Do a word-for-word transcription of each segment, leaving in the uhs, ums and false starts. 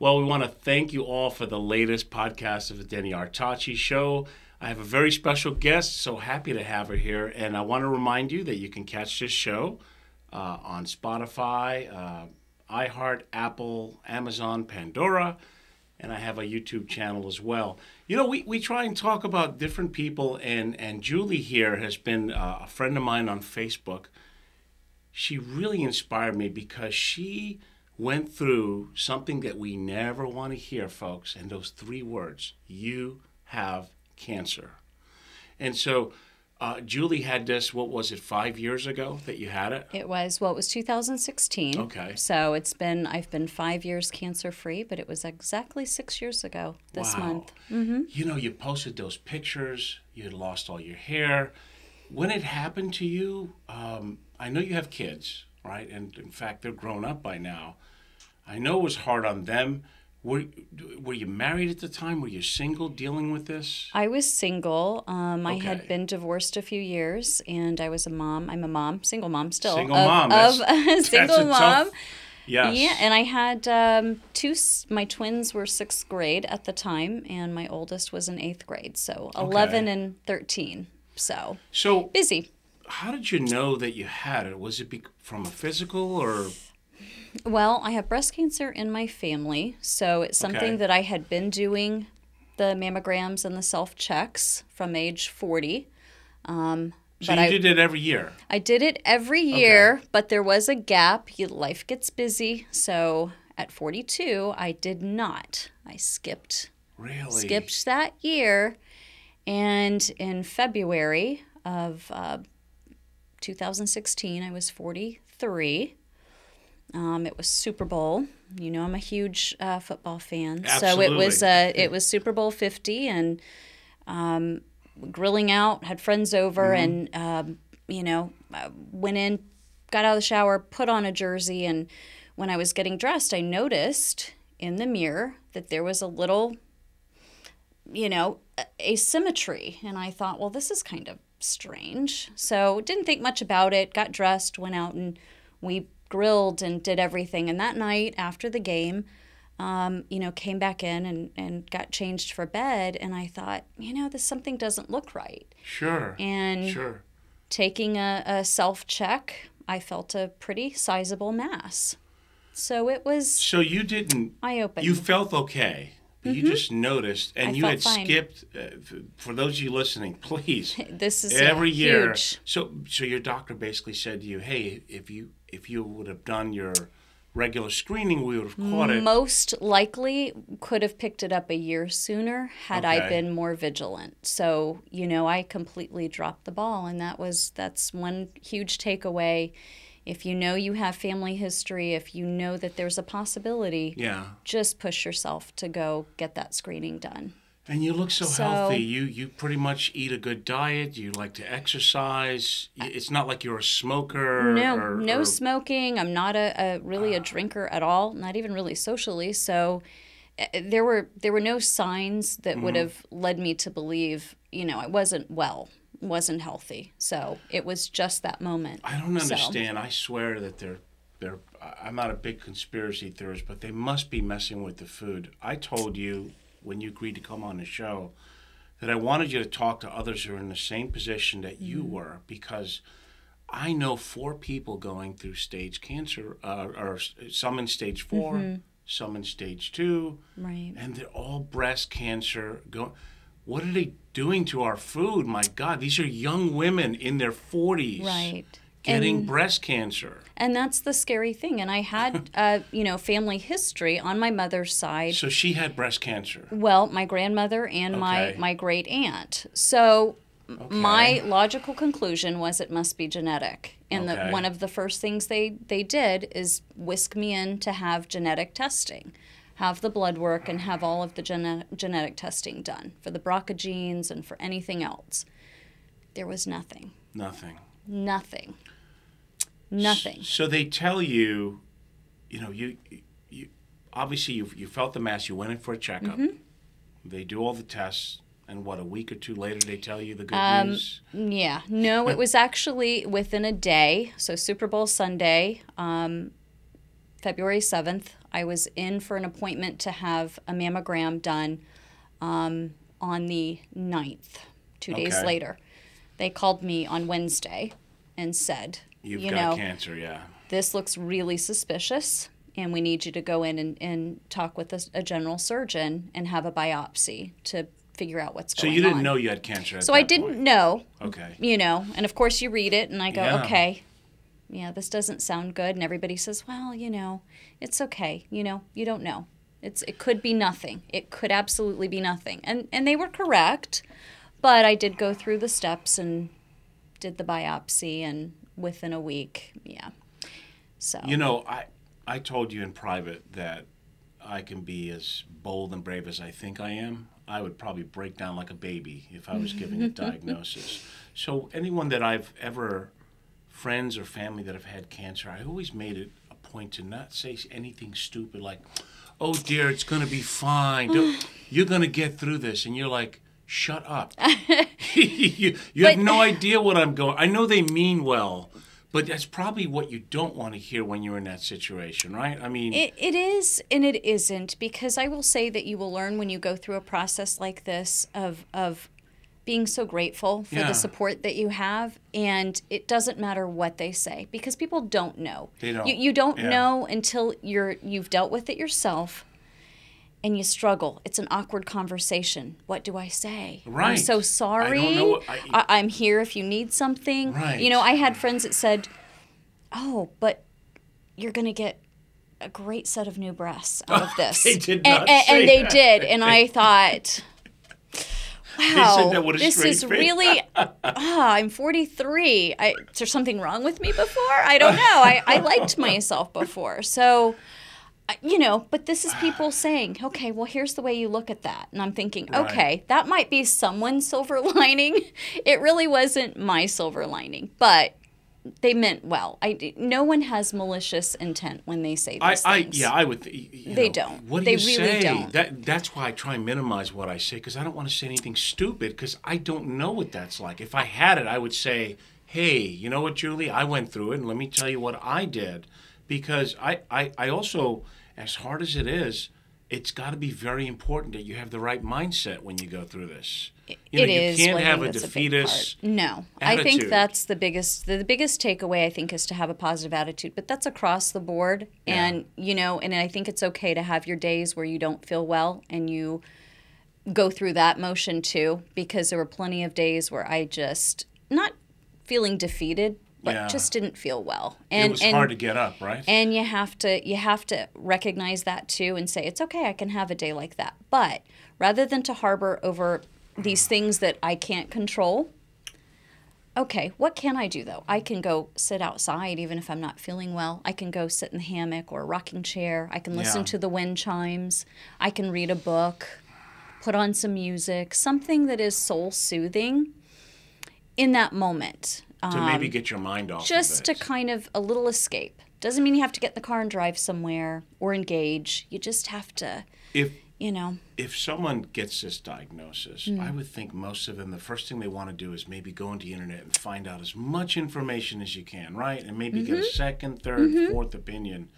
Well, we want to thank you all for the latest podcast of the Denny Artachi Show. I have a very special guest, so happy to have her here. And I want to remind you that you can catch this show uh, on Spotify, uh, iHeart, Apple, Amazon, Pandora, and I have a YouTube channel as well. You know, we, we try and talk about different people, and, and Julie here has been uh, a friend of mine on Facebook. She really inspired me because she went through something that we never want to hear, folks, and those three words, you have cancer. And so uh, Julie had this, what was it, five years ago that you had it? It was, well, it was two thousand sixteen. Okay. So it's been, I've been five years cancer-free, but it was exactly six years ago this wow. month. Mm-hmm. You know, you posted those pictures, you had lost all your hair. When it happened to you, um, I know you have kids, right? And in fact, they're grown up by now. I know it was hard on them. Were, were you married at the time? Were you single dealing with this? I was single. Um, okay. I had been divorced a few years, and I was a mom. I'm a mom, single mom still. Single of, mom. Of a single that's a mom. Tough, yes. Yeah, and I had um, two, my twins were sixth grade at the time, and my oldest was in eighth grade, so okay. eleven and thirteen. So, so busy. How did you know that you had it? Was it be- from a physical or? Well, I have breast cancer in my family, so it's something okay. that I had been doing the mammograms and the self-checks from age forty. Um, so but you I, did it every year? I did it every year, okay. but there was a gap. You, life gets busy. So at forty-two, I did not. I skipped. Really? Skipped that year. And in February of uh, two thousand sixteen, I was forty-three. Um, it was Super Bowl. You know, I'm a huge uh, football fan. Absolutely. So it was uh, it was Super Bowl fifty, and um, grilling out, had friends over, mm-hmm. and um, you know, went in, got out of the shower, put on a jersey, and when I was getting dressed, I noticed in the mirror that there was a little, you know, asymmetry, and I thought, well, this is kind of strange. So didn't think much about it. Got dressed, went out, and we grilled and did everything. And that night after the game, um, you know, came back in and, and got changed for bed. And I thought, you know, this something doesn't look right. Sure. And sure. taking a, a self-check, I felt a pretty sizable mass. So it was. So you didn't. I opened. You felt okay. But mm-hmm. you just noticed, and I you had fine. skipped. Uh, for those of you listening, please. This is every year. Huge. So, so your doctor basically said to you, "Hey, if you if you would have done your regular screening, we would have caught it." Most likely, could have picked it up a year sooner had okay. I been more vigilant. So, you know, I completely dropped the ball, and that was that's one huge takeaway. If you know you have family history, if you know that there's a possibility, yeah. just push yourself to go get that screening done. And you look so, so healthy. You you pretty much eat a good diet. You like to exercise. It's not like you're a smoker. No, or, no or, smoking. I'm not a, a really uh, a drinker at all, not even really socially. So there were there were no signs that mm-hmm. would have led me to believe, you know, I wasn't well. Wasn't healthy, so it was just that moment. I don't understand. So. I swear that they're, they're. I'm not a big conspiracy theorist, but they must be messing with the food. I told you when you agreed to come on the show that I wanted you to talk to others who are in the same position that you mm. were, because I know four people going through stage cancer, uh, or some in stage four, mm-hmm. some in stage two, right, and they're all breast cancer going. What are they doing to our food? My God, these are young women in their forties right. getting and, breast cancer. And that's the scary thing. And I had, uh, you know, family history on my mother's side. So she had breast cancer. Well, my grandmother and okay. my, my great aunt. So okay. my logical conclusion was it must be genetic. And okay. that one of the first things they, they did is whisk me in to have genetic testing. Have the blood work, and have all of the gene- genetic testing done for the B R C A genes and for anything else. There was nothing. Nothing. Nothing. Nothing. So they tell you, you know, you, you obviously you you felt the mass, you went in for a checkup. Mm-hmm. They do all the tests, and what, a week or two later they tell you the good um, news? Yeah. No, it was actually within a day, so Super Bowl Sunday, um, February seventh, I was in for an appointment to have a mammogram done um, on the ninth, two okay. days later. They called me on Wednesday and said, You've you got know, cancer, yeah. this looks really suspicious, and we need you to go in and, and talk with a, a general surgeon and have a biopsy to figure out what's so going on. So you didn't on. know you had cancer at so that So I didn't point. know. Okay. You know, and of course you read it, and I go, yeah. okay, yeah, this doesn't sound good. And everybody says, well, you know, it's okay. You know, you don't know. It's It could be nothing. It could absolutely be nothing. And and they were correct, but I did go through the steps and did the biopsy, and within a week, yeah. So you know, I I told you in private that I can be as bold and brave as I think I am. I would probably break down like a baby if I was giving a diagnosis. So anyone that I've ever, friends or family that have had cancer, I always made it a point to not say anything stupid like, oh dear, it's going to be fine. Don't, you're going to get through this. And you're like, shut up. you you but, have no idea what I'm going. I know they mean well, but that's probably what you don't want to hear when you're in that situation, right? I mean, it, it is and it isn't, because I will say that you will learn when you go through a process like this of of being so grateful for yeah. the support that you have, and it doesn't matter what they say, because people don't know. They don't. You, you don't yeah. know until you're you've dealt with it yourself. And you struggle. It's an awkward conversation. What do I say? Right. I'm so sorry. I don't know what I, I, I'm here if you need something. Right. You know, I had friends that said, oh, but you're going to get a great set of new breasts out of this. They did not and, and, say and they that. did. And I thought, wow, this is face. really, ah, I'm forty-three. I, is there something wrong with me before? I don't know. I, I liked myself before. So... You know, but this is people saying, okay, well, here's the way you look at that. And I'm thinking, right. okay, that might be someone's silver lining. It really wasn't my silver lining, but they meant well. I, no one has malicious intent when they say these I, things. I, yeah, I would. You know, they don't. What do they you really say? Don't. That, that's why I try and minimize what I say, because I don't want to say anything stupid, because I don't know what that's like. If I had it, I would say, hey, you know what, Julie, I went through it, and let me tell you what I did. Because I, I, I also, as hard as it is, it's got to be very important that you have the right mindset when you go through this. You know, it is. You can't have a defeatist attitude. No, I think that's the biggest. The, the biggest takeaway I think is to have a positive attitude, but that's across the board. Yeah. And you know, and I think it's okay to have your days where you don't feel well and you go through that motion too, because there were plenty of days where I just not feeling defeated. But yeah. just didn't feel well, and it was and, hard to get up, right? And you have to you have to recognize that too, and say it's okay. I can have a day like that, but rather than to harbor over these things that I can't control. Okay, what can I do though? I can go sit outside, even if I'm not feeling well. I can go sit in the hammock or a rocking chair. I can listen yeah. to the wind chimes. I can read a book, put on some music, something that is soul soothing in that moment. To maybe get your mind off um, just of it. To kind of a little escape. Doesn't mean you have to get in the car and drive somewhere or engage. You just have to, if, you know. If someone gets this diagnosis, mm. I would think most of them, the first thing they want to do is maybe go into the internet and find out as much information as you can, right? And maybe mm-hmm. get a second, third, mm-hmm. fourth opinion.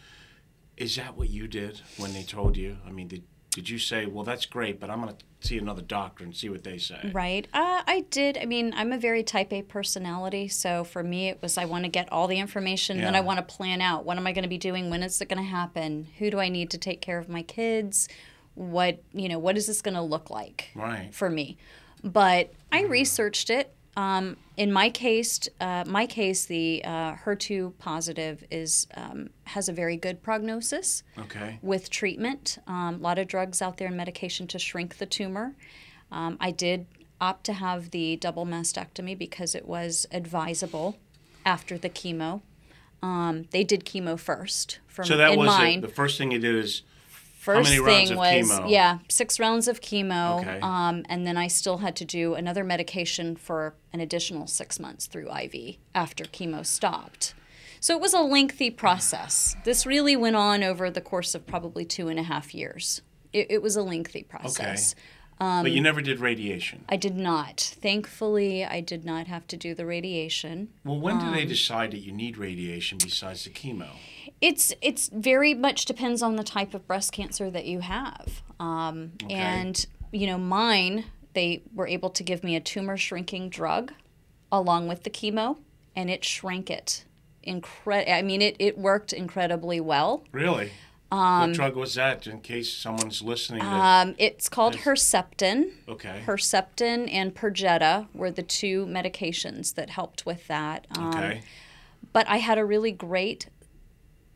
Is that what you did when they told you? I mean, did Did you say, well, that's great, but I'm going to see another doctor and see what they say? Right. Uh, I did. I mean, I'm a very type A personality. So for me, it was I want to get all the information. Yeah. Then I want to plan out. What am I going to be doing? When is it going to happen? Who do I need to take care of my kids? What, you know, what is this going to look like right. for me? But I researched it. Um, in my case, uh, my case, the uh, H E R two positive is um, has a very good prognosis. Okay. With treatment, a um, lot of drugs out there and medication to shrink the tumor. Um, I did opt to have the double mastectomy because it was advisable after the chemo. Um, they did chemo first. From so that in was mine. The, the first thing you did is. First thing was, chemo? yeah, six rounds of chemo, okay. um, and then I still had to do another medication for an additional six months through I V after chemo stopped. So it was a lengthy process. This really went on over the course of probably two and a half years. It, it was a lengthy process. Okay. Um, but you never did radiation? I did not. Thankfully, I did not have to do the radiation. Well, when do um, they decide that you need radiation besides the chemo? It's it's very much depends on the type of breast cancer that you have. Um, okay. And, you know, mine, they were able to give me a tumor-shrinking drug along with the chemo, and it shrank it. Incre- I mean, it, it worked incredibly well. Really? Um, what drug was that, in case someone's listening? Um, it's called has... Herceptin. Okay. Herceptin and Perjeta were the two medications that helped with that. Um, okay. But I had a really great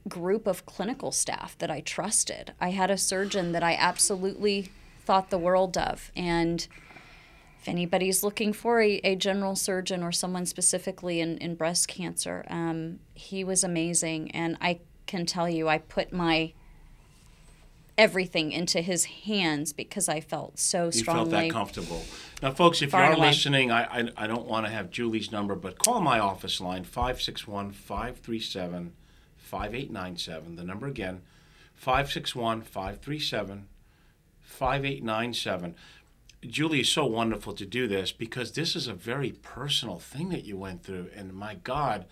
group of clinical staff that I trusted. I had a surgeon that I absolutely thought the world of. And if anybody's looking for a, a general surgeon or someone specifically in, in breast cancer, um, he was amazing. And I can tell you I put my everything into his hands because I felt so strongly. You felt that comfortable. Now, folks, if you are listening, I, I I don't want to have Julie's number, but call my office line, five six one, five three seven, five eight nine seven. The number again, five six one, five three seven, five eight nine seven. Julie is so wonderful to do this because this is a very personal thing that you went through. And my God,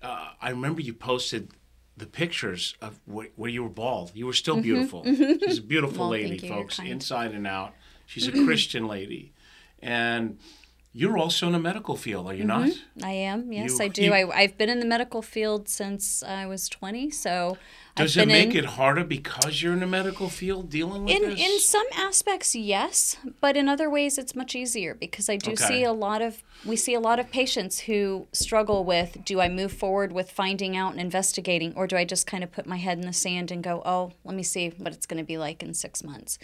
uh, I remember you posted the pictures of wh- where you were bald. You were still mm-hmm. beautiful. Mm-hmm. She's a beautiful well, lady, folks, inside and out. She's a Christian lady. And you're also in the medical field, are you mm-hmm. not? I am, yes, you, I do. You, I, I've been in the medical field since I was twenty, so Does I've been it make in, it harder because you're in the medical field dealing with in, this? In some aspects, yes, but in other ways it's much easier because I do okay. see a lot of, we see a lot of patients who struggle with, do I move forward with finding out and investigating, or do I just kind of put my head in the sand and go, oh, let me see what it's going to be like in six months.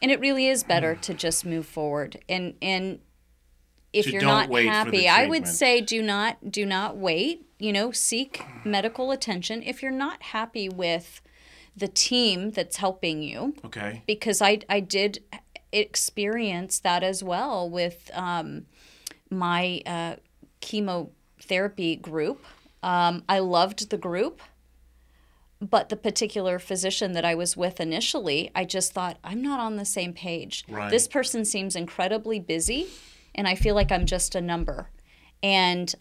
And it really is better to just move forward and and. If so you're not happy, I would say do not do not wait. You know, seek medical attention if you're not happy with the team that's helping you. Okay. Because I I did experience that as well with um, my uh, chemotherapy group. Um, I loved the group, but the particular physician that I was with initially, I just thought I'm not on the same page. Right. This person seems incredibly busy. And I feel like I'm just a number. And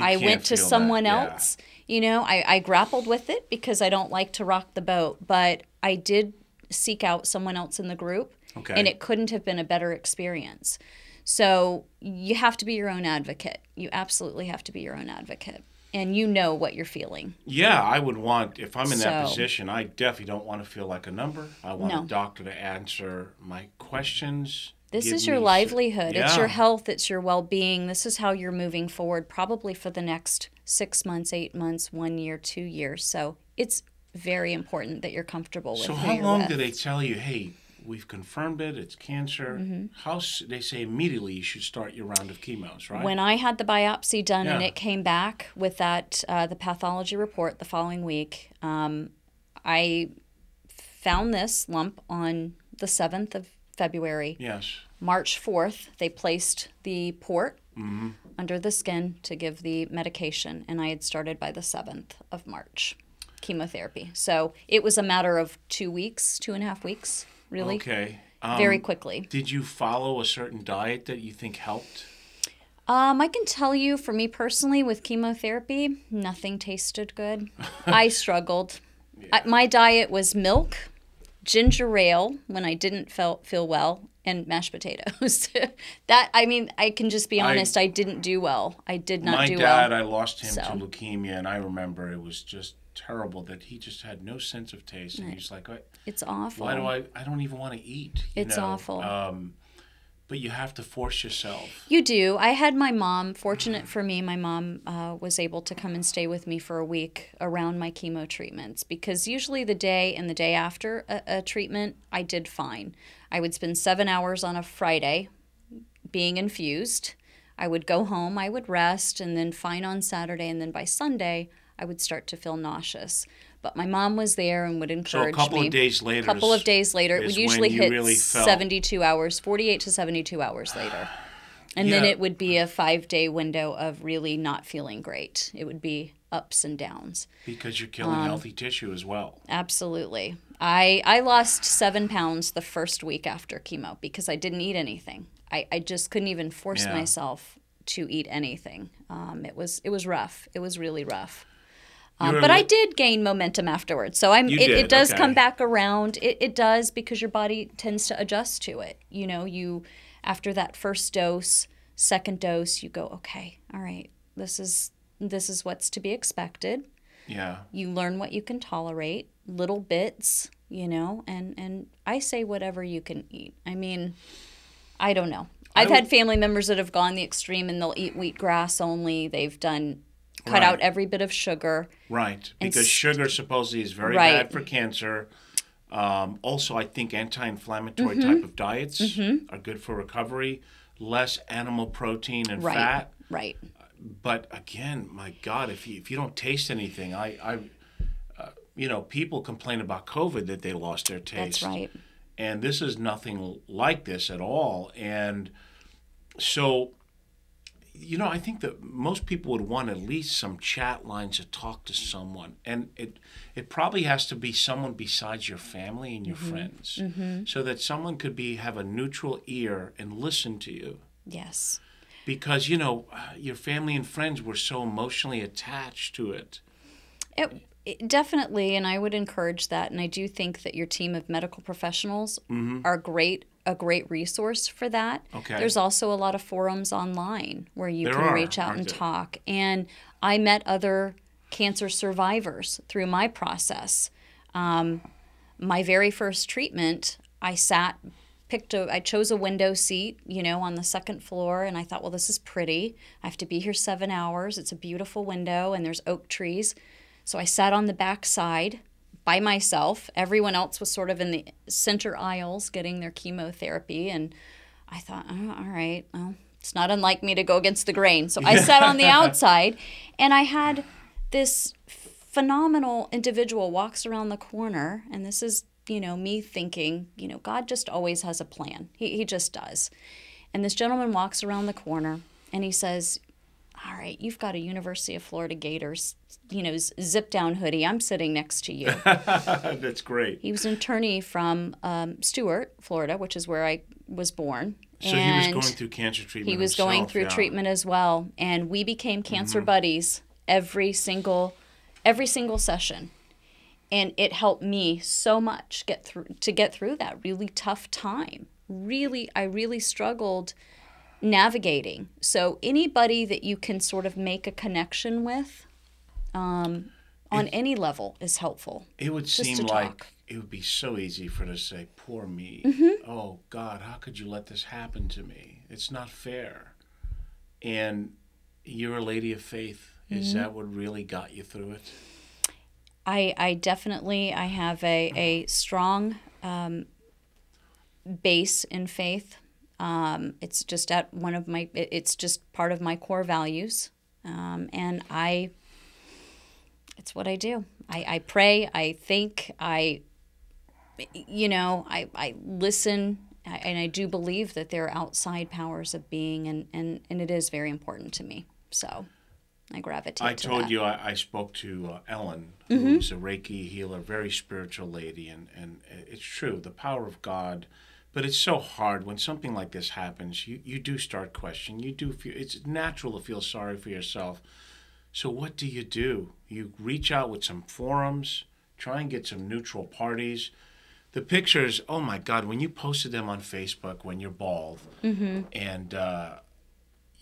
I went to someone that, else. Yeah. You know, I, I grappled with it because I don't like to rock the boat. But I did seek out someone else in the group. Okay. And it couldn't have been a better experience. So you have to be your own advocate. You absolutely have to be your own advocate. And you know what you're feeling. Yeah, I would want, if I'm in so, that position, I definitely don't want to feel like a number. I want no. a doctor to answer my questions. This Give is your livelihood. Yeah. It's your health. It's your well-being. This is how you're moving forward probably for the next six months, eight months, one year, two years. So it's very important that you're comfortable with. So how long with. do they tell you, hey, we've confirmed it, it's cancer? Mm-hmm. How they say immediately you should start your round of chemos, right? When I had the biopsy done yeah. and it came back with that uh, the pathology report the following week, um, I found this lump on the seventh of February. Yes. March fourth, they placed the port mm-hmm. under the skin to give the medication, and I had started by the seventh of March, chemotherapy. So it was a matter of two weeks, two and a half weeks, really. Okay. Um, very quickly. Did you follow a certain diet that you think helped? Um, I can tell you, for me personally, with chemotherapy, nothing tasted good. I struggled. Yeah. I, my diet was milk, ginger ale when I didn't feel, feel well, and mashed potatoes. That, I mean, I can just be honest, I, I didn't do well. I did not do well. My dad, I lost him so. to leukemia, and I remember it was just terrible that he just had no sense of taste. And right. he's like, it's awful. Why do I, I don't even want to eat. You it's know? awful. Um, but you have to force yourself. You do. I had my mom, fortunate for me, my mom uh, was able to come and stay with me for a week around my chemo treatments, because usually the day and the day after a, a treatment, I did fine. I would spend seven hours on a Friday being infused. I would go home, I would rest, and then fine on Saturday, and then by Sunday, I would start to feel nauseous. But my mom was there and would encourage me. So a couple me. of days later. A couple of days later. It would usually hit really seventy-two hours, forty-eight to seventy-two hours later. And yeah. then it would be a five-day window of really not feeling great. It would be ups and downs. Because you're killing um, healthy tissue as well. Absolutely. I I lost seven pounds the first week after chemo because I didn't eat anything. I, I just couldn't even force yeah. myself to eat anything. Um, it was it was rough. It was really rough. Um, but li- I did gain momentum afterwards. So I'm. It, did, it does okay. come back around. It it does, because your body tends to adjust to it. You know, you after that first dose, second dose, you go, okay, all right, this is this is what's to be expected. Yeah. You learn what you can tolerate, little bits, you know, and, and I say whatever you can eat. I mean, I don't know. I've had family members that have gone the extreme and they'll eat wheatgrass only. They've done cut right. out every bit of sugar. Right. Because st- sugar supposedly is very right. bad for cancer. Um, also, I think anti-inflammatory mm-hmm. type of diets mm-hmm. are good for recovery. Less animal protein and right. fat. Right. But again, my God, if you, if you don't taste anything, I, I uh, you know, people complain about COVID that they lost their taste. That's right. And this is nothing like this at all. And so, you know, I think that most people would want at least some chat lines to talk to someone. And it it probably has to be someone besides your family and your mm-hmm. friends mm-hmm. so that someone could be have a neutral ear and listen to you. Yes. Because, you know, your family and friends were so emotionally attached to it. It, it definitely, and I would encourage that. And I do think that your team of medical professionals mm-hmm. are great, a great resource for that. Okay. There's also a lot of forums online where you there can are, reach out and there? talk. And I met other cancer survivors through my process. Um, my very first treatment, I sat... Picked a, I chose a window seat, you know, on the second floor, and I thought, well, this is pretty. I have to be here seven hours. It's a beautiful window, and there's oak trees. So I sat on the back side by myself. Everyone else was sort of in the center aisles getting their chemotherapy, and I thought, oh, all right, well, it's not unlike me to go against the grain. So I sat on the outside, and I had this phenomenal individual walks around the corner, and this is you know, me thinking, you know, God just always has a plan. He he just does. And this gentleman walks around the corner and he says, all right, you've got a University of Florida Gators, you know, zip down hoodie. I'm sitting next to you. That's great. He was an attorney from um, Stewart, Florida, which is where I was born. So and he was going through cancer treatment He was himself, going through yeah. treatment as well. And we became cancer mm-hmm. buddies every single, every single session. And it helped me so much get through to get through that really tough time. Really, I really struggled navigating. So anybody that you can sort of make a connection with um, on it, any level is helpful. It would seem like talk. It would be so easy for her to say, poor me. Mm-hmm. Oh, God, how could you let this happen to me? It's not fair. And you're a lady of faith. Is mm-hmm. that what really got you through it? I, I definitely, I have a, a strong um, base in faith. Um, it's just at one of my, it, it's just part of my core values. Um, and I, it's what I do. I, I pray, I think, I, you know, I, I listen, I, and I do believe that there are outside powers of being, and, and, and it is very important to me, so. I gravitate I to told that. you I, I spoke to uh, Ellen, mm-hmm. who's a Reiki healer, very spiritual lady, and, and it's true, the power of God. But it's so hard when something like this happens. You you do start questioning. You do feel, it's natural to feel sorry for yourself. So what do you do? You reach out with some forums, try and get some neutral parties. The pictures, oh my God, when you posted them on Facebook when you're bald, mm-hmm. and uh,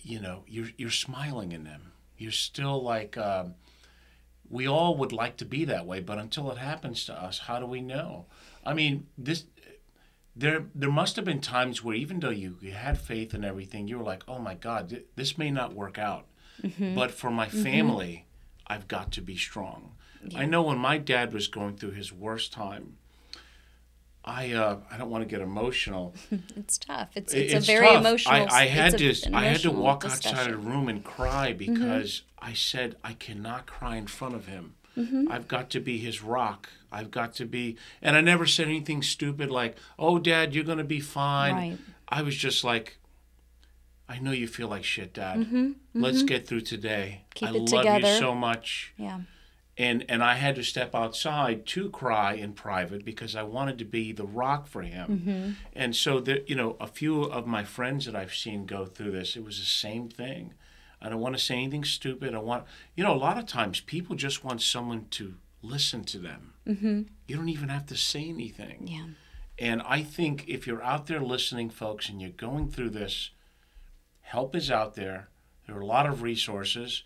you know you're you're smiling in them. You're still like, um, we all would like to be that way, but until it happens to us, how do we know? I mean, this, there there must have been times where even though you, you had faith in everything, you were like, oh my God, th- this may not work out. Mm-hmm. But for my family, mm-hmm. I've got to be strong. Yeah. I know when my dad was going through his worst time, I uh, I don't want to get emotional. It's tough. It's it's, it's a very tough. emotional. I, I had to I had to walk discussion. outside of the room and cry because mm-hmm. I said I cannot cry in front of him. Mm-hmm. I've got to be his rock. I've got to be, and I never said anything stupid like, "Oh, Dad, you're gonna be fine." Right. I was just like, I know you feel like shit, Dad. Mm-hmm, mm-hmm. Let's get through today. Keep I it love together. you so much. Yeah. And and I had to step outside to cry in private because I wanted to be the rock for him. Mm-hmm. And so, there, you know, a few of my friends that I've seen go through this, it was the same thing. I don't want to say anything stupid. I want, you know, a lot of times people just want someone to listen to them. Mm-hmm. You don't even have to say anything. Yeah. And I think if you're out there listening, folks, and you're going through this, help is out there. There are a lot of resources.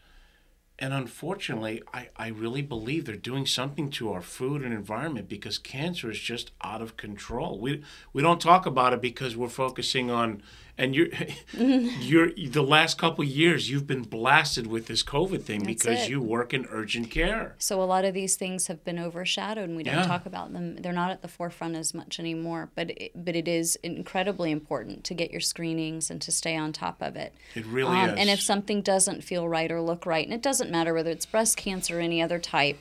And unfortunately, I, I really believe they're doing something to our food and environment because cancer is just out of control. We we don't talk about it because we're focusing on, and you're, you're the last couple of years, you've been blasted with this COVID thing That's because it. you work in urgent care. So a lot of these things have been overshadowed and we don't yeah. talk about them. They're not at the forefront as much anymore, but it, but it is incredibly important to get your screenings and to stay on top of it. It really um, is. And if something doesn't feel right or look right, and it doesn't matter whether it's breast cancer or any other type,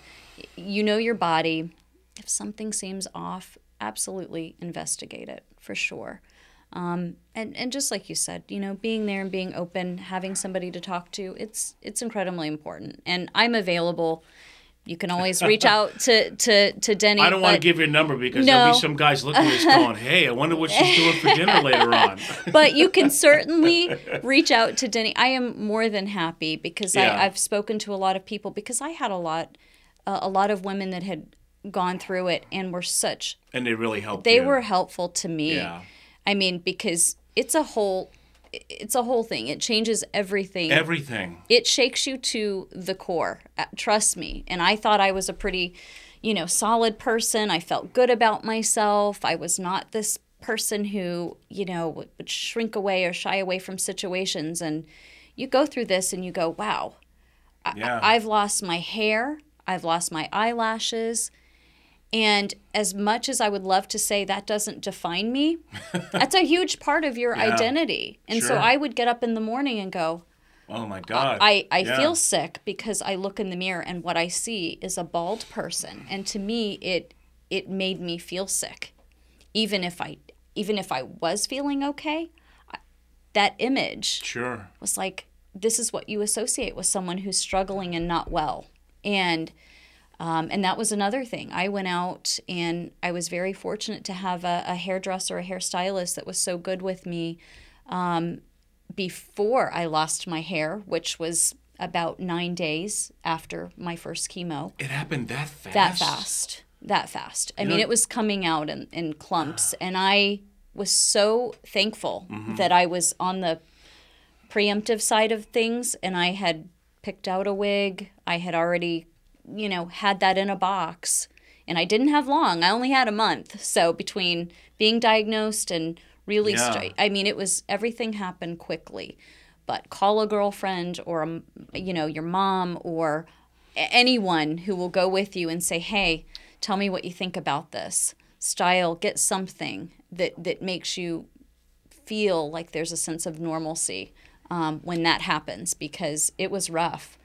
you know your body. If something seems off, absolutely investigate it for sure. Um, and, and just like you said, you know, being there and being open, having somebody to talk to, it's it's incredibly important. And I'm available. You can always reach out to, to, to Denny. I don't want to give your number because no. there'll be some guys looking at this going, hey, I wonder what she's doing for dinner later on. But you can certainly reach out to Denny. I am more than happy because yeah. I, I've spoken to a lot of people because I had a lot, uh, a lot of women that had gone through it and were such. And they really helped They you. were helpful to me. Yeah. I mean, because it's a whole... It's a whole thing. It changes everything. Everything. It shakes you to the core. Trust me. And I thought I was a pretty, you know, solid person. I felt good about myself. I was not this person who, you know, would, would shrink away or shy away from situations. And you go through this and you go, wow, I, yeah. I've lost my hair. I've lost my eyelashes. And as much as I would love to say that doesn't define me, that's a huge part of your yeah, identity. And sure. so I would get up in the morning and go, oh my God, I, I, I yeah. feel sick because I look in the mirror and what I see is a bald person. And to me, it it made me feel sick. Even if I even if I was feeling okay, I, that image sure. was like, this is what you associate with someone who's struggling and not well. And... Um, and that was another thing. I went out and I was very fortunate to have a, a hairdresser, a hairstylist that was so good with me um, before I lost my hair, which was about nine days after my first chemo. It happened that fast? That fast. That fast. I you mean, know, it was coming out in, in clumps. And I was so thankful mm-hmm. that I was on the preemptive side of things and I had picked out a wig. I had already... you know, had that in a box. And I didn't have long. I only had a month. So between being diagnosed and really, yeah. st- I mean, it was, everything happened quickly. But call a girlfriend or, a, you know, your mom or anyone who will go with you and say, hey, tell me what you think about this. Style, get something that, that makes you feel like there's a sense of normalcy um, when that happens because it was rough.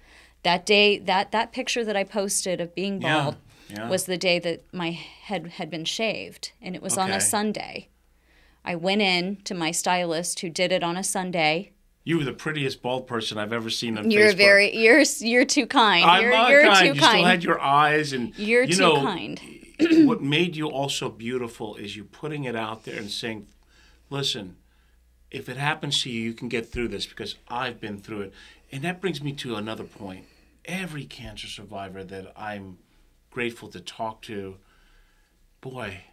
That day, that, that picture that I posted of being bald yeah, yeah. was the day that my head had been shaved, and it was okay. on a Sunday. I went in to my stylist who did it on a Sunday. You were the prettiest bald person I've ever seen on you're Facebook. Very, you're you're too kind. I'm you're, not you're kind. Too you kind. Still had your eyes, and you're you too know, kind. What made you also beautiful is you putting it out there and saying, "Listen, if it happens to you, you can get through this because I've been through it." And that brings me to another point. Every cancer survivor that I'm grateful to talk to, boy,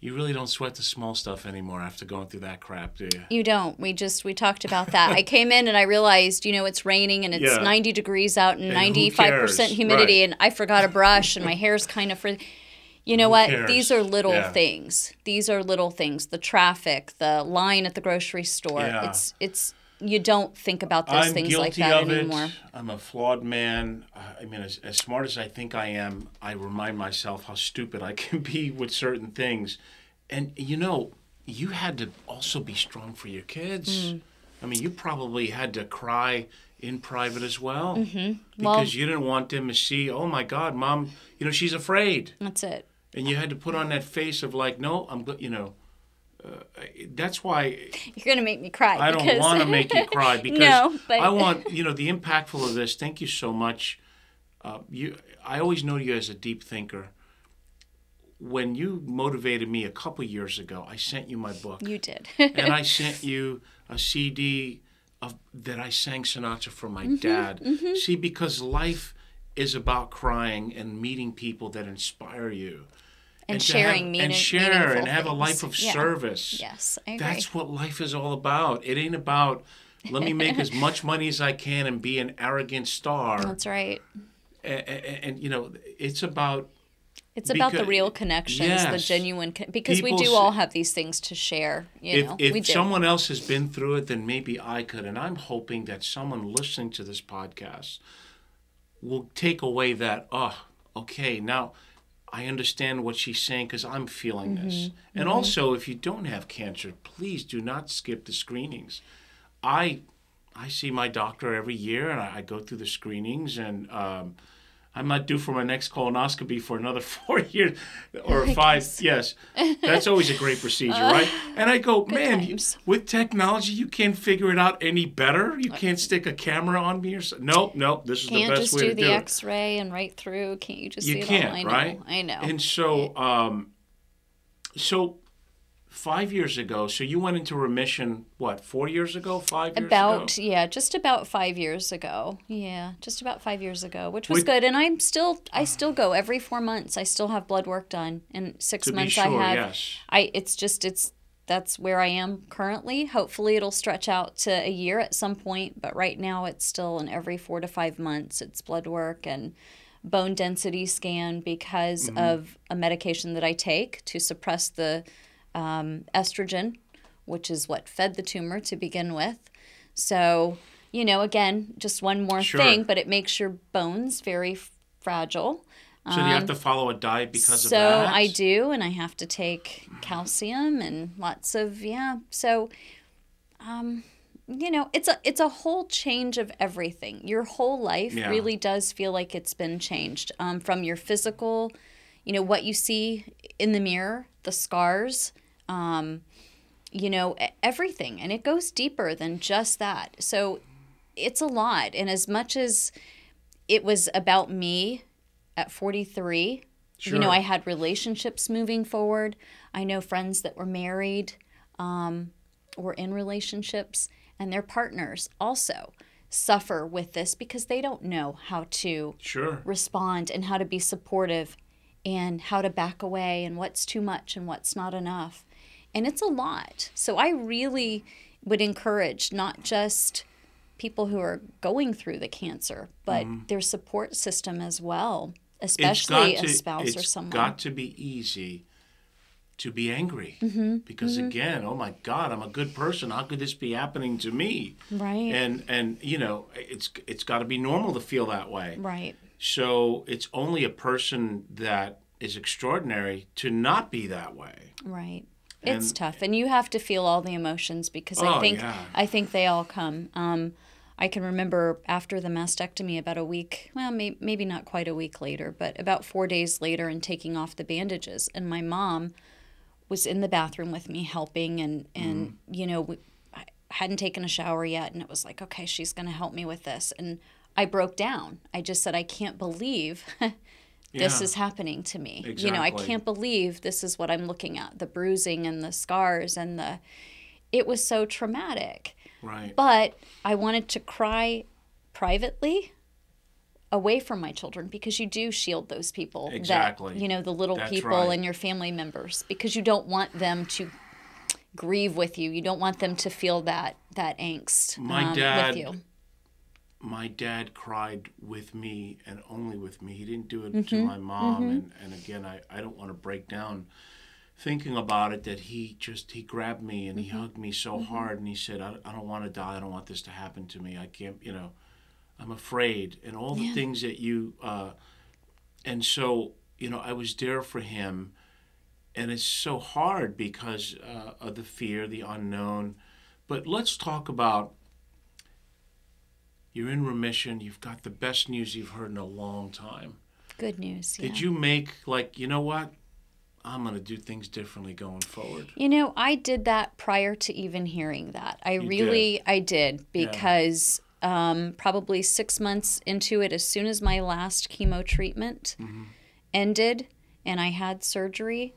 you really don't sweat the small stuff anymore after going through that crap, do you? You don't. We just, we talked about that. I came in and I realized, you know, it's raining and it's yeah. ninety degrees out and, and ninety-five percent humidity right. and I forgot a brush and my hair's kind of frizzy. You know what? Cares? These are little yeah. things. These are little things. The traffic, the line at the grocery store. Yeah. It's, it's. You don't think about those I'm things like that of anymore. It. I'm a flawed man. I mean, as, as smart as I think I am, I remind myself how stupid I can be with certain things. And, you know, you had to also be strong for your kids. Mm. I mean, you probably had to cry in private as well. Mm-hmm. Because well, you didn't want them to see, oh, my God, Mom, you know, she's afraid. That's it. And you had to put on that face of like, no, I'm, you know. Uh, that's why you're going to make me cry. I because... don't want to make you cry because no, but... I want, you know, the impactful of this. Thank you so much. Uh, you, I always know you as a deep thinker. When you motivated me a couple years ago, I sent you my book. You did. And I sent you a C D of that I sang Sinatra for my mm-hmm, dad. Mm-hmm. See, because life is about crying and meeting people that inspire you. And, and sharing have, meaning, and share and have things. A life of yeah. service. Yes, I agree. That's what life is all about. It ain't about, let me make as much money as I can and be an arrogant star. That's right. And, and, and you know, it's about... It's about because, the real connections, yes, the genuine... Con- because we do all have these things to share, you if, know. If we do. Someone else has been through it, then maybe I could. And I'm hoping that someone listening to this podcast will take away that, oh, okay, now... I understand what she's saying because I'm feeling this. Mm-hmm. And mm-hmm. also, if you don't have cancer, please do not skip the screenings. I I see my doctor every year, and I, I go through the screenings, and um, I'm not due for my next colonoscopy for another four years or oh, five. Yes. That's always a great procedure, uh, right? And I go, man, you, with technology, you can't figure it out any better? You can't stick a camera on me or something? No, no, this is can't the best way to do it. Can't just do the x-ray and right through. Can't you just you see it can't, all? I know, right? I know. And so, um, so five years ago, so you went into remission, what, four years ago, five years about, ago? About, yeah, just about five years ago. Yeah, just about five years ago, which was Wait, good. And I'm still, I still go every four months. I still have blood work done. And six to months be sure, I have, yes. I, it's just, it's, that's where I am currently. Hopefully it'll stretch out to a year at some point, but right now it's still in every four to five months. It's blood work and bone density scan because mm-hmm. of a medication that I take to suppress the um, estrogen, which is what fed the tumor to begin with. So, you know, again, just one more sure. thing, but it makes your bones very f- fragile. So do you have to follow a diet because of that? So I do, and I have to take calcium and lots of, yeah. So, um, you know, it's a it's a whole change of everything. Your whole life yeah. really does feel like it's been changed um, from your physical, you know, what you see in the mirror, the scars, um, you know, everything. And it goes deeper than just that. So it's a lot. And as much as it was about me, at forty-three, sure. you know, I had relationships moving forward. I know friends that were married um, or in relationships, and their partners also suffer with this because they don't know how to sure. respond and how to be supportive and how to back away and what's too much and what's not enough. And it's a lot. So I really would encourage not just people who are going through the cancer, but mm-hmm. their support system as well. Especially a spouse or someone. It's got to be easy to be angry mm-hmm. because mm-hmm. again, oh my God, I'm a good person. How could this be happening to me? Right. And and you know, it's it's got to be normal to feel that way. Right. So it's only a person that is extraordinary to not be that way. Right. And, it's tough, and you have to feel all the emotions because oh, I think yeah. I think they all come. Um, I can remember after the mastectomy about a week, well, may, maybe not quite a week later, but about four days later and taking off the bandages. And my mom was in the bathroom with me helping and, and mm-hmm. you know, we, I hadn't taken a shower yet. And it was like, okay, she's going to help me with this. And I broke down. I just said, I can't believe this yeah. is happening to me. Exactly. You know, I can't believe this is what I'm looking at, the bruising and the scars and the, it was so traumatic. Right. But I wanted to cry privately away from my children because you do shield those people. Exactly. That, you know, the little That's people right. and your family members because you don't want them to grieve with you. You don't want them to feel that, that angst my um, dad, with you. My dad cried with me and only with me. He didn't do it mm-hmm. to my mom. Mm-hmm. And, and again, I, I don't want to break down thinking about it, that he just, he grabbed me and he mm-hmm. hugged me so mm-hmm. hard and he said, I, I don't want to die. I don't want this to happen to me. I can't, you know, I'm afraid. And all yeah. the things that you, uh, and so, you know, I was there for him. And it's so hard because uh, of the fear, the unknown. But let's talk about, you're in remission. You've got the best news you've heard in a long time. Good news, yeah. Did you make, like, you know what? I'm going to do things differently going forward. You know, I did that prior to even hearing that. I you really, did. I did because yeah. um, probably six months into it, as soon as my last chemo treatment mm-hmm. ended and I had surgery,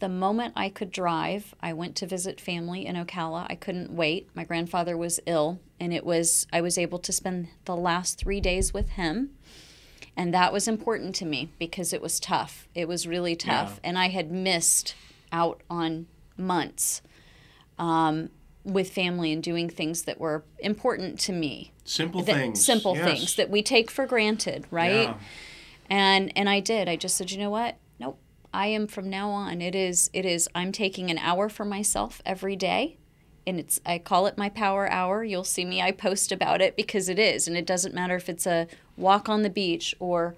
the moment I could drive, I went to visit family in Ocala. I couldn't wait. My grandfather was ill, and it was I was able to spend the last three days with him. And that was important to me because it was tough. It was really tough. Yeah. And I had missed out on months um, with family and doing things that were important to me. Simple that, things. Simple yes. things that we take for granted, right? Yeah. And and I did. I just said, you know what? Nope. I am from now on. It is, it is, I'm taking an hour for myself every day. And it's I call it my power hour. You'll see me, I post about it because it is. And it doesn't matter if it's a walk on the beach or,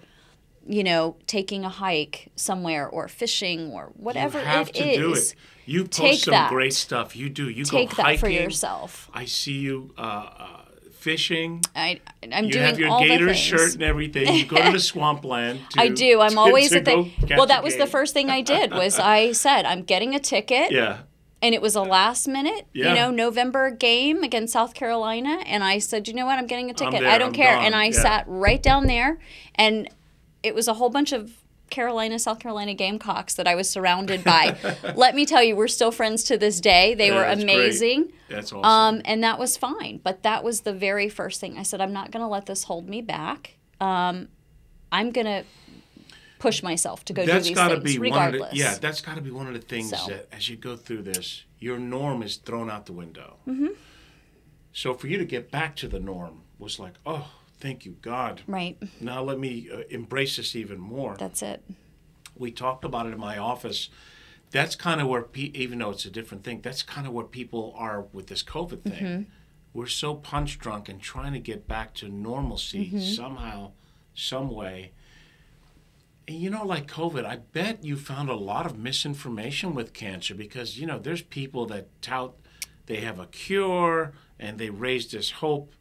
you know, taking a hike somewhere or fishing or whatever it is. You have to do it. You post some great stuff. You do. You go hiking. Take that for yourself. I see you uh, uh, fishing. I, I'm doing all the things. You have your gator shirt and everything. You go to the swampland. I do. I'm always at the – well, that was the first thing I did was I said, I'm getting a ticket. Yeah. And it was a last minute, yeah. you know, November game against South Carolina. And I said, you know what, I'm getting a ticket. There, I don't I'm care. Gone. And I yeah. sat right down there. And it was a whole bunch of Carolina, South Carolina Gamecocks that I was surrounded by. Let me tell you, we're still friends to this day. They yeah, were that's amazing. Great. That's awesome. Um, and that was fine. But that was the very first thing. I said, I'm not going to let this hold me back. Um, I'm going to push myself to go that's do these gotta things, be regardless. One of the, yeah, that's got to be one of the things so. that as you go through this, your norm is thrown out the window. Mm-hmm. So for you to get back to the norm was like, oh, thank you, God. Right. Now let me uh, embrace this even more. That's it. We talked about it in my office. That's kind of where, pe- even though it's a different thing, that's kind of where people are with this COVID thing. Mm-hmm. We're so punch drunk and trying to get back to normalcy mm-hmm. somehow, some way. And you know, like COVID, I bet you found a lot of misinformation with cancer because, you know, there's people that tout they have a cure and they raise this hope.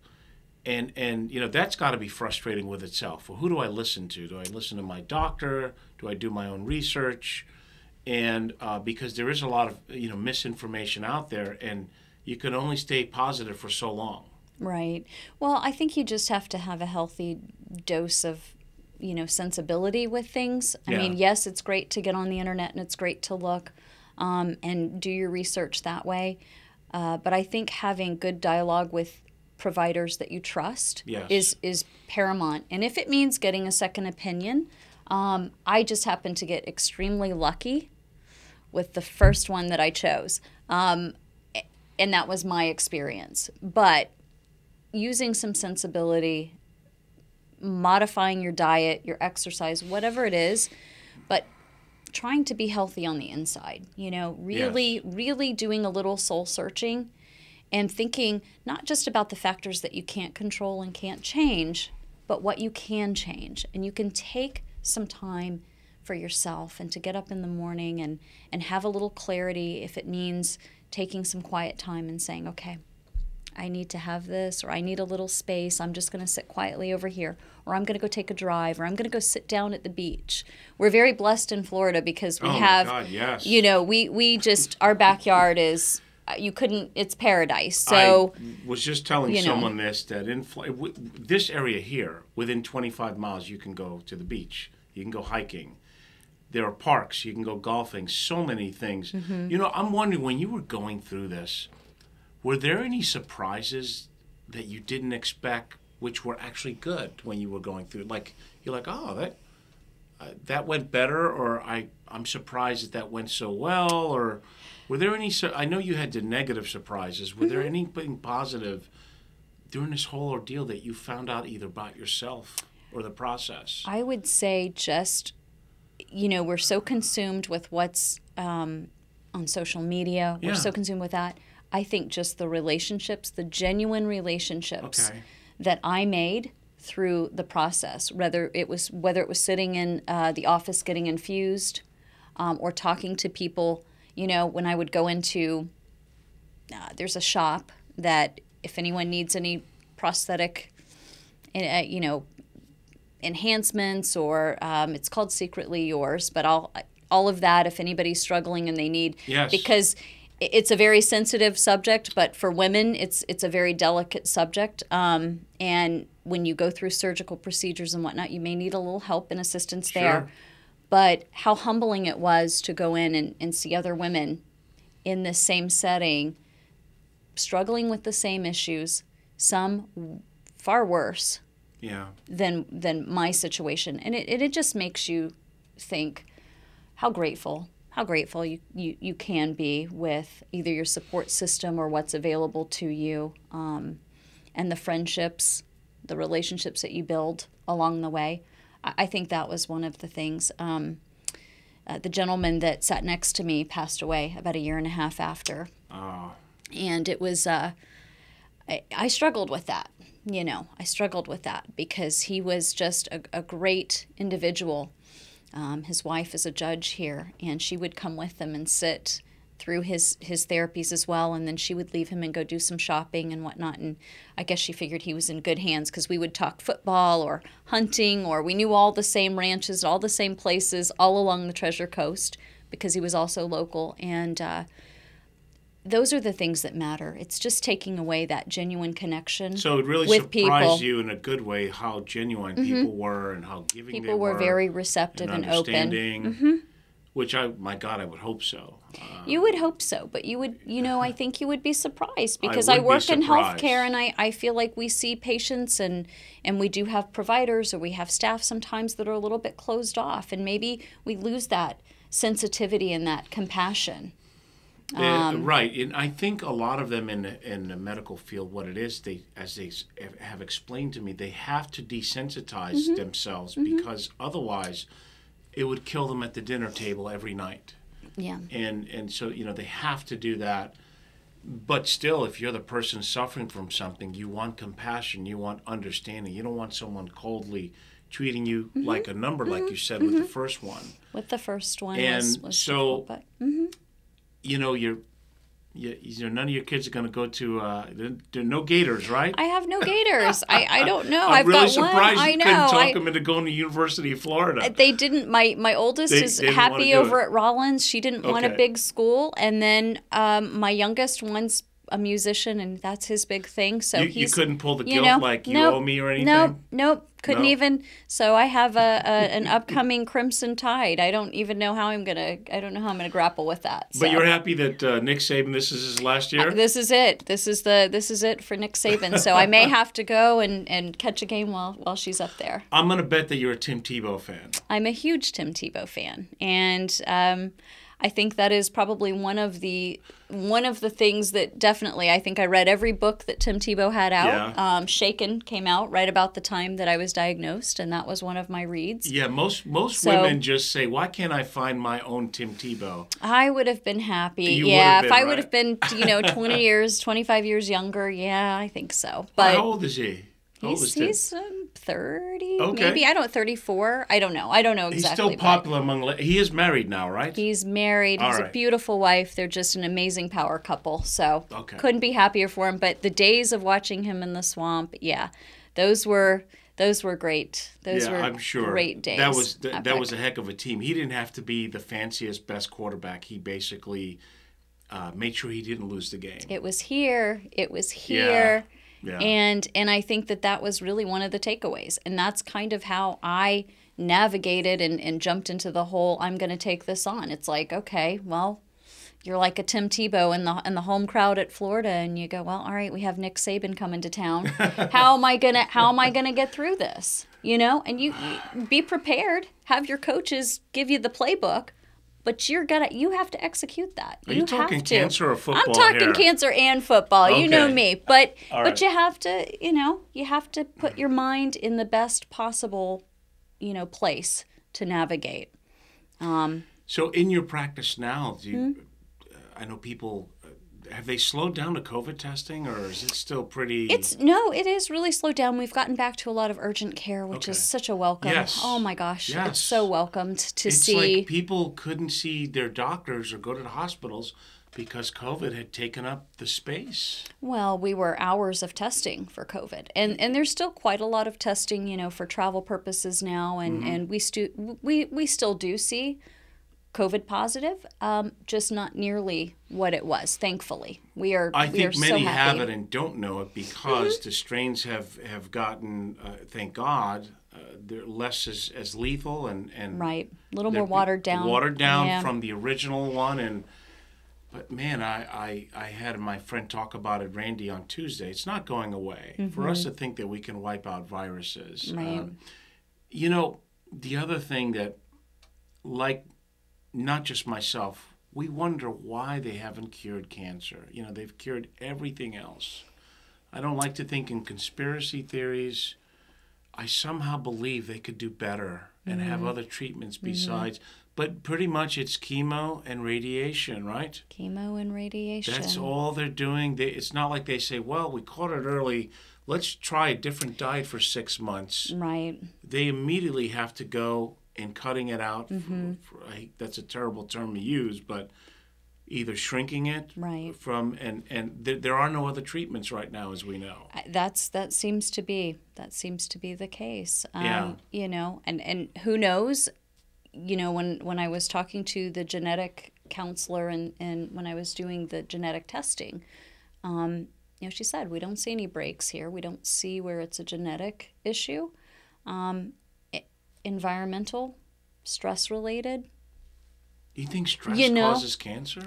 And, and you know, that's got to be frustrating with itself. Well, who do I listen to? Do I listen to my doctor? Do I do my own research? And uh, because there is a lot of, you know, misinformation out there and you can only stay positive for so long. Right. Well, I think you just have to have a healthy dose of you know, sensibility with things. I yeah. mean, yes, it's great to get on the internet and it's great to look um, and do your research that way. Uh, but I think having good dialogue with providers that you trust yes. is, is paramount. And if it means getting a second opinion, um, I just happened to get extremely lucky with the first one that I chose. Um, and that was my experience. But using some sensibility, modifying your diet, your exercise, whatever it is, but trying to be healthy on the inside, you know, really, yes. really doing a little soul searching and thinking not just about the factors that you can't control and can't change, but what you can change. And you can take some time for yourself and to get up in the morning and, and have a little clarity if it means taking some quiet time and saying, okay, I need to have this, or I need a little space. I'm just going to sit quietly over here, or I'm going to go take a drive, or I'm going to go sit down at the beach. We're very blessed in Florida because we oh have, my God, yes. you know, we, we just, our backyard is, you couldn't, it's paradise. So I was just telling someone know. this, that in this area here, within twenty-five miles, you can go to the beach. You can go hiking. There are parks. You can go golfing. So many things. Mm-hmm. You know, I'm wondering, when you were going through this, were there any surprises that you didn't expect, which were actually good when you were going through? Like you're like, oh, that uh, that went better, or I I'm surprised that that went so well. Or were there any? Su- I know you had the negative surprises. Were mm-hmm. there anything positive during this whole ordeal that you found out either about yourself or the process? I would say just, you know, we're so consumed with what's um, on social media. We're yeah. so consumed with that. I think just the relationships, the genuine relationships okay. that I made through the process, whether it was whether it was sitting in uh, the office getting infused um, or talking to people, you know, when I would go into, uh, there's a shop that if anyone needs any prosthetic, uh, you know, enhancements or um, it's called Secretly Yours, but I'll all of that if anybody's struggling and they need. Yes. Because it's a very sensitive subject, but for women, it's it's a very delicate subject. Um, and when you go through surgical procedures and whatnot, you may need a little help and assistance sure. there. But how humbling it was to go in and, and see other women in the same setting struggling with the same issues, some far worse yeah. than than my situation. And it, it, it just makes you think how grateful. How grateful you, you, you can be with either your support system or what's available to you, um, and the friendships, the relationships that you build along the way. I, I think that was one of the things. Um, uh, the gentleman that sat next to me passed away about a year and a half after. Oh. And it was, uh, I, I struggled with that, you know. I struggled with that because he was just a, a great individual. Um, his wife is a judge here, and she would come with him and sit through his, his therapies as well, and then she would leave him and go do some shopping and whatnot, and I guess she figured he was in good hands because we would talk football or hunting, or we knew all the same ranches, all the same places, all along the Treasure Coast because he was also local, and uh, those are the things that matter. It's just taking away that genuine connection. So it really with surprised people. You in a good way how genuine mm-hmm. people were and how giving people they were. People were very receptive and, and understanding, open. Mm-hmm. Which I, my God, I would hope so. Uh, you would hope so, but you would, you know, I think you would be surprised because I, I work be in healthcare and I, I feel like we see patients and and we do have providers or we have staff sometimes that are a little bit closed off, and maybe we lose that sensitivity and that compassion. Um, uh, right, and I think a lot of them in the, in the medical field, what it is, they as they have explained to me, they have to desensitize mm-hmm. themselves mm-hmm. because otherwise, it would kill them at the dinner table every night. Yeah, and and so you know they have to do that, but still, if you're the person suffering from something, you want compassion, you want understanding, you don't want someone coldly treating you mm-hmm. like a number, mm-hmm. like you said mm-hmm. with the first one. With the first one, and was, was so. Difficult, but, mm-hmm. You know, you're, you, you know, none of your kids are going to go to, uh, there, there are no gators, right? I have no gators. I, I don't know. I'm I've really got surprised one. You I couldn't know. talk I, them into going to University of Florida. They didn't. My, my oldest they, is they happy over it. at Rollins. She didn't okay. want a big school. And then um, my youngest one's a musician, and that's his big thing. So You, he's, you couldn't pull the guilt you know, like you nope, owe me or anything? Nope, nope. Couldn't no. even. So I have a, a an upcoming Crimson Tide. I don't even know how I'm gonna. I don't know how I'm gonna grapple with that. So. But you're happy that uh, Nick Saban. This is his last year. Uh, this is it. This is the. This is it for Nick Saban. So I may have to go and, and catch a game while while she's up there. I'm gonna bet that you're a Tim Tebow fan. I'm a huge Tim Tebow fan, and um, I think that is probably one of the one of the things that definitely. I think I read every book that Tim Tebow had out. Yeah. Um, Shaken came out right about the time that I was diagnosed, and that was one of my reads. Yeah, most most so, women just say, why can't I find my own Tim Tebow? I would have been happy. You yeah, been, if I right? would have been, you know, twenty years, twenty-five years younger, yeah, I think so. But how old is he? How he's, old is he's um, thirty, okay. maybe. I don't thirty-four. I don't know. I don't know exactly. He's still popular among. He is married now, right? He's married. All he's right. a beautiful wife. They're just an amazing power couple. So okay. couldn't be happier for him. But the days of watching him in the swamp, yeah, those were. Those were great. Those yeah, were I'm sure. great days. That was th- that was a heck of a team. He didn't have to be the fanciest, best quarterback. He basically uh, made sure he didn't lose the game. It was here. It was here. Yeah. Yeah. And and I think that that was really one of the takeaways. And that's kind of how I navigated and, and jumped into the whole, I'm going to take this on. It's like, okay, well, you're like a Tim Tebow in the in the home crowd at Florida, and you go, well, all right, we have Nick Saban coming to town. How am I gonna How am I gonna get through this? You know, and you, you be prepared. Have your coaches give you the playbook, but you're gonna you have to execute that. Are you, you talking have to. cancer or football? I'm talking here. cancer and football. Okay. You know me, but all right. but you have to you know you have to put your mind in the best possible you know place to navigate. Um, so in your practice now, do you? Mm-hmm. I know people, have they slowed down the COVID testing, or is it still pretty? It's No, it is really slowed down. We've gotten back to a lot of urgent care, which okay. is such a welcome. Yes. Oh, my gosh. Yes. It's so welcomed to it's see. It's like people couldn't see their doctors or go to the hospitals because COVID had taken up the space. Well, we were hours of testing for COVID. And and there's still quite a lot of testing, you know, for travel purposes now. And, mm-hmm. and we, stu- we, we still do see COVID positive, um, just not nearly what it was, thankfully. We are I we think are many so have it and don't know it because mm-hmm. the strains have, have gotten, uh, thank God, uh, they're less as, as lethal and, and... Right, a little more watered down. Watered down yeah. from the original one. And But man, I, I, I had my friend talk about it, Randy, on Tuesday. It's not going away. Mm-hmm. For us to think that we can wipe out viruses. Right. Um, you know, the other thing that, like... not just myself, we wonder why they haven't cured cancer. You know, they've cured everything else. I don't like to think in conspiracy theories. I somehow believe they could do better and mm-hmm. have other treatments besides. Mm-hmm. But pretty much it's chemo and radiation, right? Chemo and radiation. That's all they're doing. They, it's not like they say, well, we caught it early. Let's try a different diet for six months. Right. They immediately have to go and cutting it out, mm-hmm. for, for, I, that's a terrible term to use, but either shrinking it right. from, and, and th- there are no other treatments right now, as we know. That's That seems to be, that seems to be the case. Um, yeah. You know, and, and who knows, you know, when, when I was talking to the genetic counselor and, and when I was doing the genetic testing, um, you know, she said, we don't see any breaks here. We don't see where it's a genetic issue. Um, Environmental, stress-related. Do you think stress you know, causes cancer?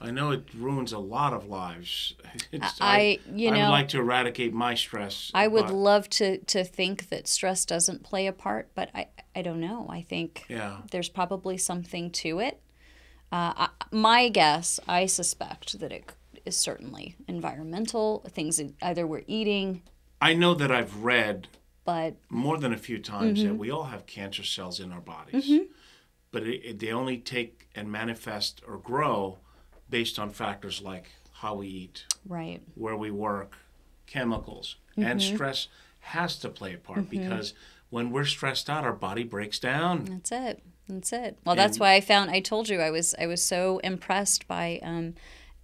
I know it ruins a lot of lives. It's, I, I, you I know, would like to eradicate my stress. I would but, love to, to think that stress doesn't play a part, but I, I don't know. I think yeah. there's probably something to it. Uh, I, my guess, I suspect that it is certainly environmental, things that either we're eating. I know that I've read... But more than a few times mm-hmm. that we all have cancer cells in our bodies, mm-hmm. but it, it, they only take and manifest or grow based on factors like how we eat, right, where we work, chemicals, mm-hmm. and stress has to play a part mm-hmm. because when we're stressed out, our body breaks down. That's it. That's it. Well, and that's why I found. I told you I was I was so impressed by. Um,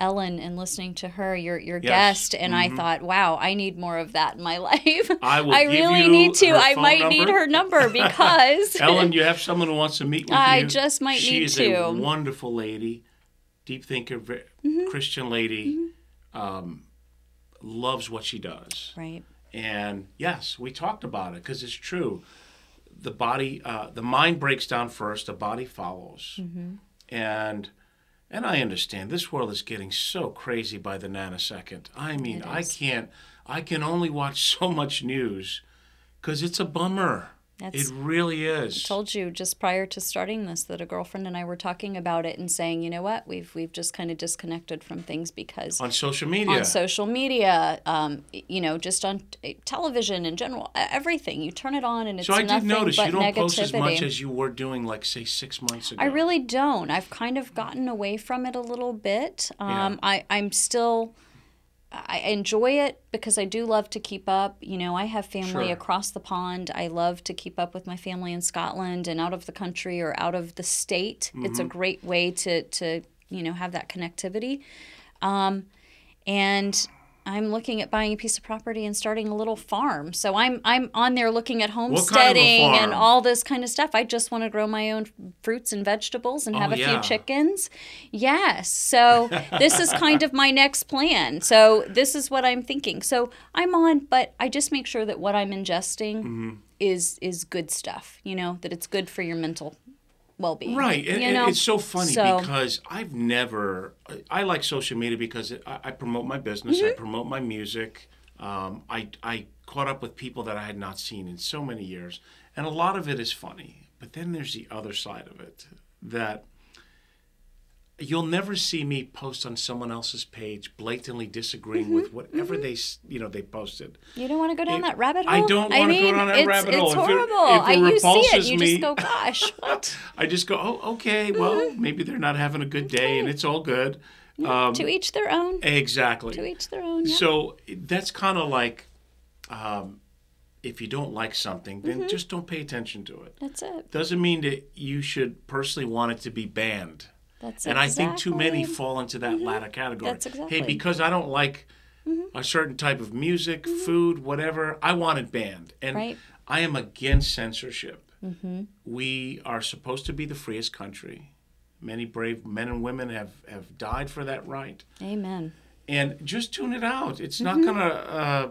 Ellen and listening to her, your your yes. guest, and mm-hmm. I thought, wow, I need more of that in my life. I, will I give really you need to. Her I phone might number. Need her number because Ellen, you have someone who wants to meet with I you. I just might she need to. She is a wonderful lady, deep thinker, mm-hmm. Christian lady, mm-hmm. um, loves what she does. Right. And yes, we talked about it because it's true. The body, uh, the mind breaks down first. The body follows, mm-hmm. and. And I understand this world is getting so crazy by the nanosecond. I mean, I can't, I can only watch so much news because it's a bummer. That's, it really is. I told you just prior to starting this that a girlfriend and I were talking about it and saying, you know what, we've we've just kind of disconnected from things because on social media, on social media, um, you know, just on t- television in general, everything. You turn it on and it's nothing but negativity. So I did notice you don't post as much as you were doing, like say six months ago. I really don't. I've kind of gotten away from it a little bit. Um, yeah. I I'm still. I enjoy it because I do love to keep up. You know, I have family sure. across the pond. I love to keep up with my family in Scotland and out of the country or out of the state. Mm-hmm. It's a great way to, to, you know, have that connectivity. Um, and I'm looking at buying a piece of property and starting a little farm. So I'm I'm on there looking at homesteading kind of and all this kind of stuff. I just want to grow my own fruits and vegetables and oh, have a yeah. few chickens. Yes. So this is kind of my next plan. So this is what I'm thinking. So I'm on, but I just make sure that what I'm ingesting mm-hmm. is is good stuff, you know, that it's good for your mental well-being. Right. You it, know? It's so funny so. because I've never – I like social media because it, I, I promote my business. Mm-hmm. I promote my music. Um, I, I caught up with people that I had not seen in so many years. And a lot of it is funny. But then there's the other side of it that you'll never see me post on someone else's page blatantly disagreeing mm-hmm. with whatever mm-hmm. they you know they posted. You don't want to go down it, that rabbit hole? I don't want to go down that it's, rabbit it's hole. It's horrible. If it, if it I, you see it, you me, just go, gosh, what? I just go, oh, okay, well, mm-hmm. maybe they're not having a good day okay. and it's all good. Um, to each their own. Exactly. To each their own, yeah. So that's kind of like um, if you don't like something, then mm-hmm. just don't pay attention to it. That's it. Doesn't mean that you should personally want it to be banned. That's and exactly. I think too many fall into that mm-hmm. latter category. That's exactly. Hey, because I don't like mm-hmm. a certain type of music, mm-hmm. food, whatever, I want it banned. And right. I am against censorship. Mm-hmm. We are supposed to be the freest country. Many brave men and women have, have died for that right. Amen. And just tune it out. It's not mm-hmm. going to... Uh,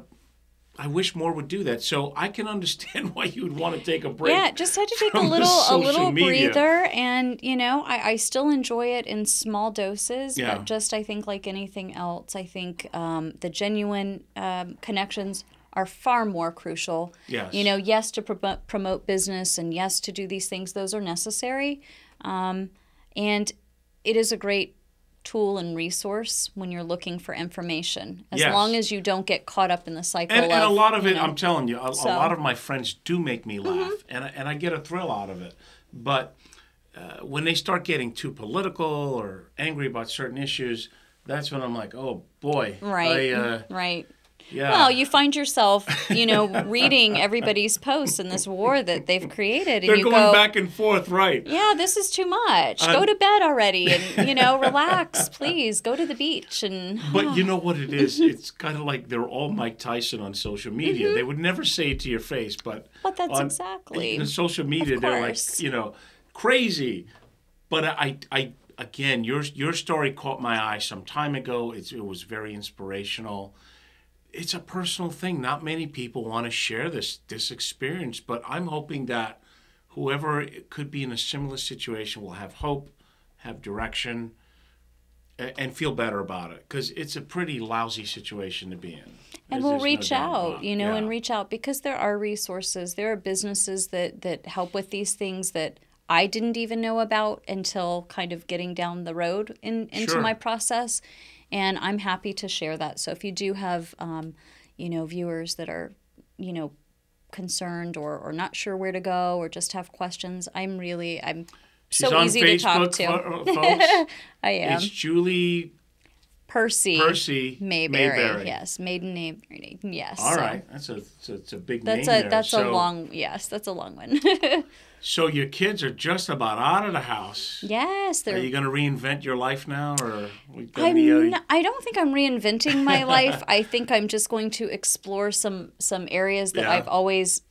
I wish more would do that. So I can understand why you would want to take a break. Yeah, just had to take a little a little media. breather. And, you know, I, I still enjoy it in small doses. Yeah. But just, I think, like anything else, I think um, the genuine um, connections are far more crucial. Yes. You know, yes, to pro- promote business and yes, to do these things. Those are necessary. Um, and it is a great tool and resource when you're looking for information, as yes. long as you don't get caught up in the cycle. And, of, and a lot of it, know, I'm telling you, a, so. a lot of my friends do make me laugh, mm-hmm. and, I, and I get a thrill out of it. But uh, when they start getting too political or angry about certain issues, that's when I'm like, oh, boy. Right, I, uh, right. Yeah. Well, you find yourself, you know, reading everybody's posts in this war that they've created. And They're you going go, back and forth, right. Yeah, this is too much. Um, go to bed already and, you know, relax, please. Go to the beach. and. But you know what it is? It's kind of like they're all Mike Tyson on social media. Mm-hmm. They would never say it to your face, but... But that's on, exactly. In social media, they're like, you know, crazy. But I... I again, your your story caught my eye some time ago. It's, it was very inspirational. It's a personal thing. Not many people want to share this this experience, but I'm hoping that whoever could be in a similar situation will have hope, have direction, and feel better about it, because it's a pretty lousy situation to be in. And we'll reach out, you know, and reach out, because there are resources. There are businesses that, that help with these things that I didn't even know about until kind of getting down the road in, into my process. And I'm happy to share that. So if you do have, um, you know, viewers that are, you know, concerned or, or not sure where to go or just have questions, I'm really, I'm She's so easy Facebook, to talk to. Folks. I am. It's Julie Percy. Percy Mayberry. Mayberry. Yes, maiden name. Yes. All so. right. That's a, that's a, that's a big that's name a, there. That's so. a long, yes, that's a long one. So your kids are just about out of the house. Yes. They're... Are you going to reinvent your life now? or I'm the, uh... I don't think I'm reinventing my life. I think I'm just going to explore some, some areas that yeah. I've always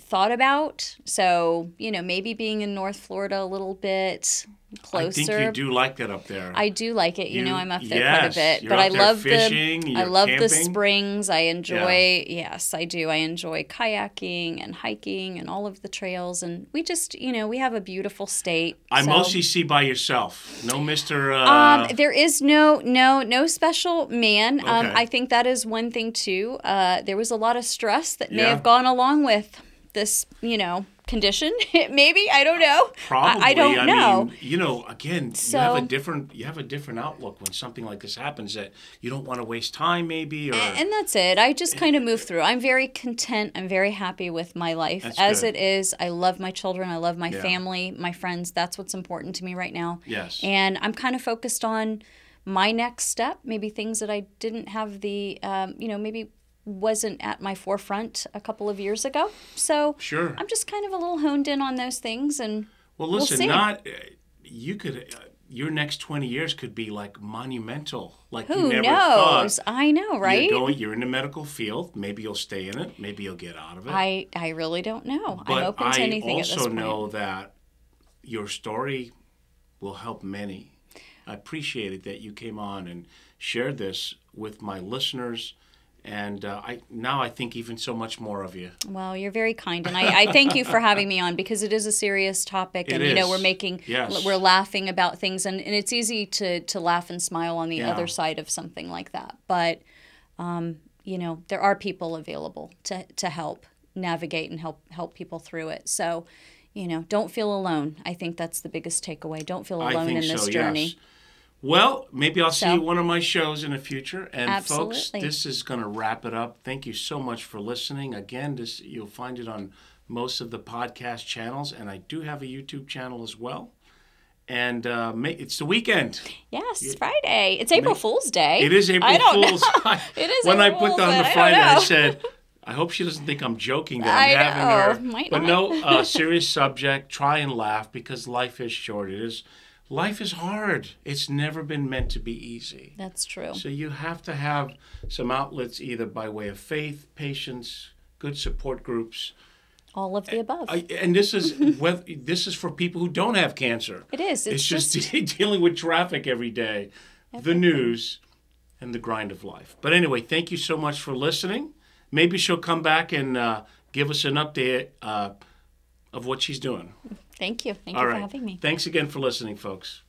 thought about. So, you know, maybe being in North Florida a little bit closer. I think you do like that up there. I do like it. You, you know, I'm up there yes, quite a bit. You're but up I there love fishing, the you're I love camping. the springs. I enjoy yeah. yes, I do. I enjoy kayaking and hiking and all of the trails, and we just, you know, we have a beautiful state. I so. mostly see by yourself. No Mister uh... Um there is no no no special man. Okay. Um I think that is one thing too. Uh there was a lot of stress that yeah. may have gone along with this, you know, condition, maybe, I don't know. Probably, I, I don't I know. Mean, you know, again, so, you have a different, you have a different outlook when something like this happens, that you don't want to waste time, maybe. Or and, and that's it. I just kind of move through. I'm very content. I'm very happy with my life as good. it is. I love my children. I love my yeah. family, my friends. That's what's important to me right now. Yes. And I'm kind of focused on my next step. Maybe things that I didn't have the, um, you know, maybe. wasn't at my forefront a couple of years ago. So sure. I'm just kind of a little honed in on those things, and well, listen, we'll see. Not uh, you could uh, your next twenty years could be like monumental, like Who you never knows? thought. I know, right? You're going, you're in the medical field. Maybe you'll stay in it. Maybe you'll get out of it. I, I really don't know. But I'm open to I anything at this point. I also know that your story will help many. I appreciated that you came on and shared this with my listeners. And uh, I now I think even so much more of you. Well, you're very kind, and I, I thank you for having me on, because it is a serious topic, and it you know is. we're making yes. we're laughing about things, and, and it's easy to, to laugh and smile on the yeah. other side of something like that. But um, you know, there are people available to to help navigate and help help people through it. So, you know, don't feel alone. I think that's the biggest takeaway. Don't feel alone I think in this so, journey. Yes. Well, maybe I'll see so, you one of my shows in the future. And absolutely. folks, this is going to wrap it up. Thank you so much for listening. Again, this you'll find it on most of the podcast channels. And I do have a YouTube channel as well. And uh, may, it's the weekend. Yes, it, Friday. It's April may, Fool's Day. It is April I don't Fool's. Know. It is when April I put on the Friday, I, I said, I hope she doesn't think I'm joking that I'm I having know. her. Might but not. no, uh, serious subject. Try and laugh, because life is short. It is. Life is hard. It's never been meant to be easy. That's true. So you have to have some outlets, either by way of faith, patience, good support groups. All of the above. I, and this is whether, this is for people who don't have cancer. It is. It's, it's just, just dealing with traffic every day, everything. The news, and the grind of life. But anyway, thank you so much for listening. Maybe she'll come back and uh, give us an update uh, of what she's doing. Thank you. Thank All you right. for having me. Thanks again for listening, folks.